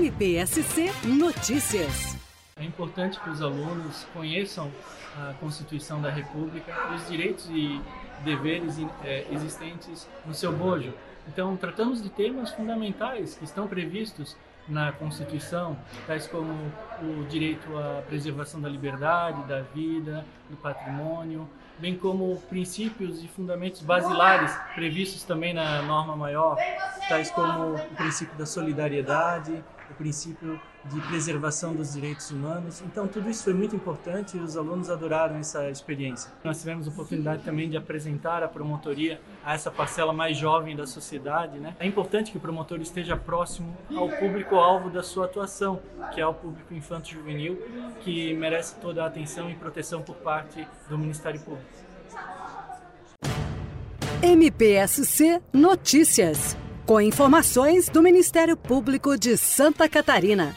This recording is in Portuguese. MPSC Notícias. É importante que os alunos conheçam a Constituição da República, os direitos e deveres existentes no seu bojo. Então, tratamos de temas fundamentais que estão previstos na Constituição, tais como o direito à preservação da liberdade, da vida, do patrimônio, bem como princípios e fundamentos basilares previstos também na norma maior, tais como o princípio da solidariedade, o princípio de preservação dos direitos humanos. Então, tudo isso foi muito importante e os alunos adoraram essa experiência. Nós tivemos a oportunidade também de apresentar a promotoria a essa parcela mais jovem da sociedade, né? É importante que o promotor esteja próximo ao público-alvo da sua atuação, que é o público infanto-juvenil, que merece toda a atenção e proteção por parte do Ministério Público. MPSC Notícias, com informações do Ministério Público de Santa Catarina.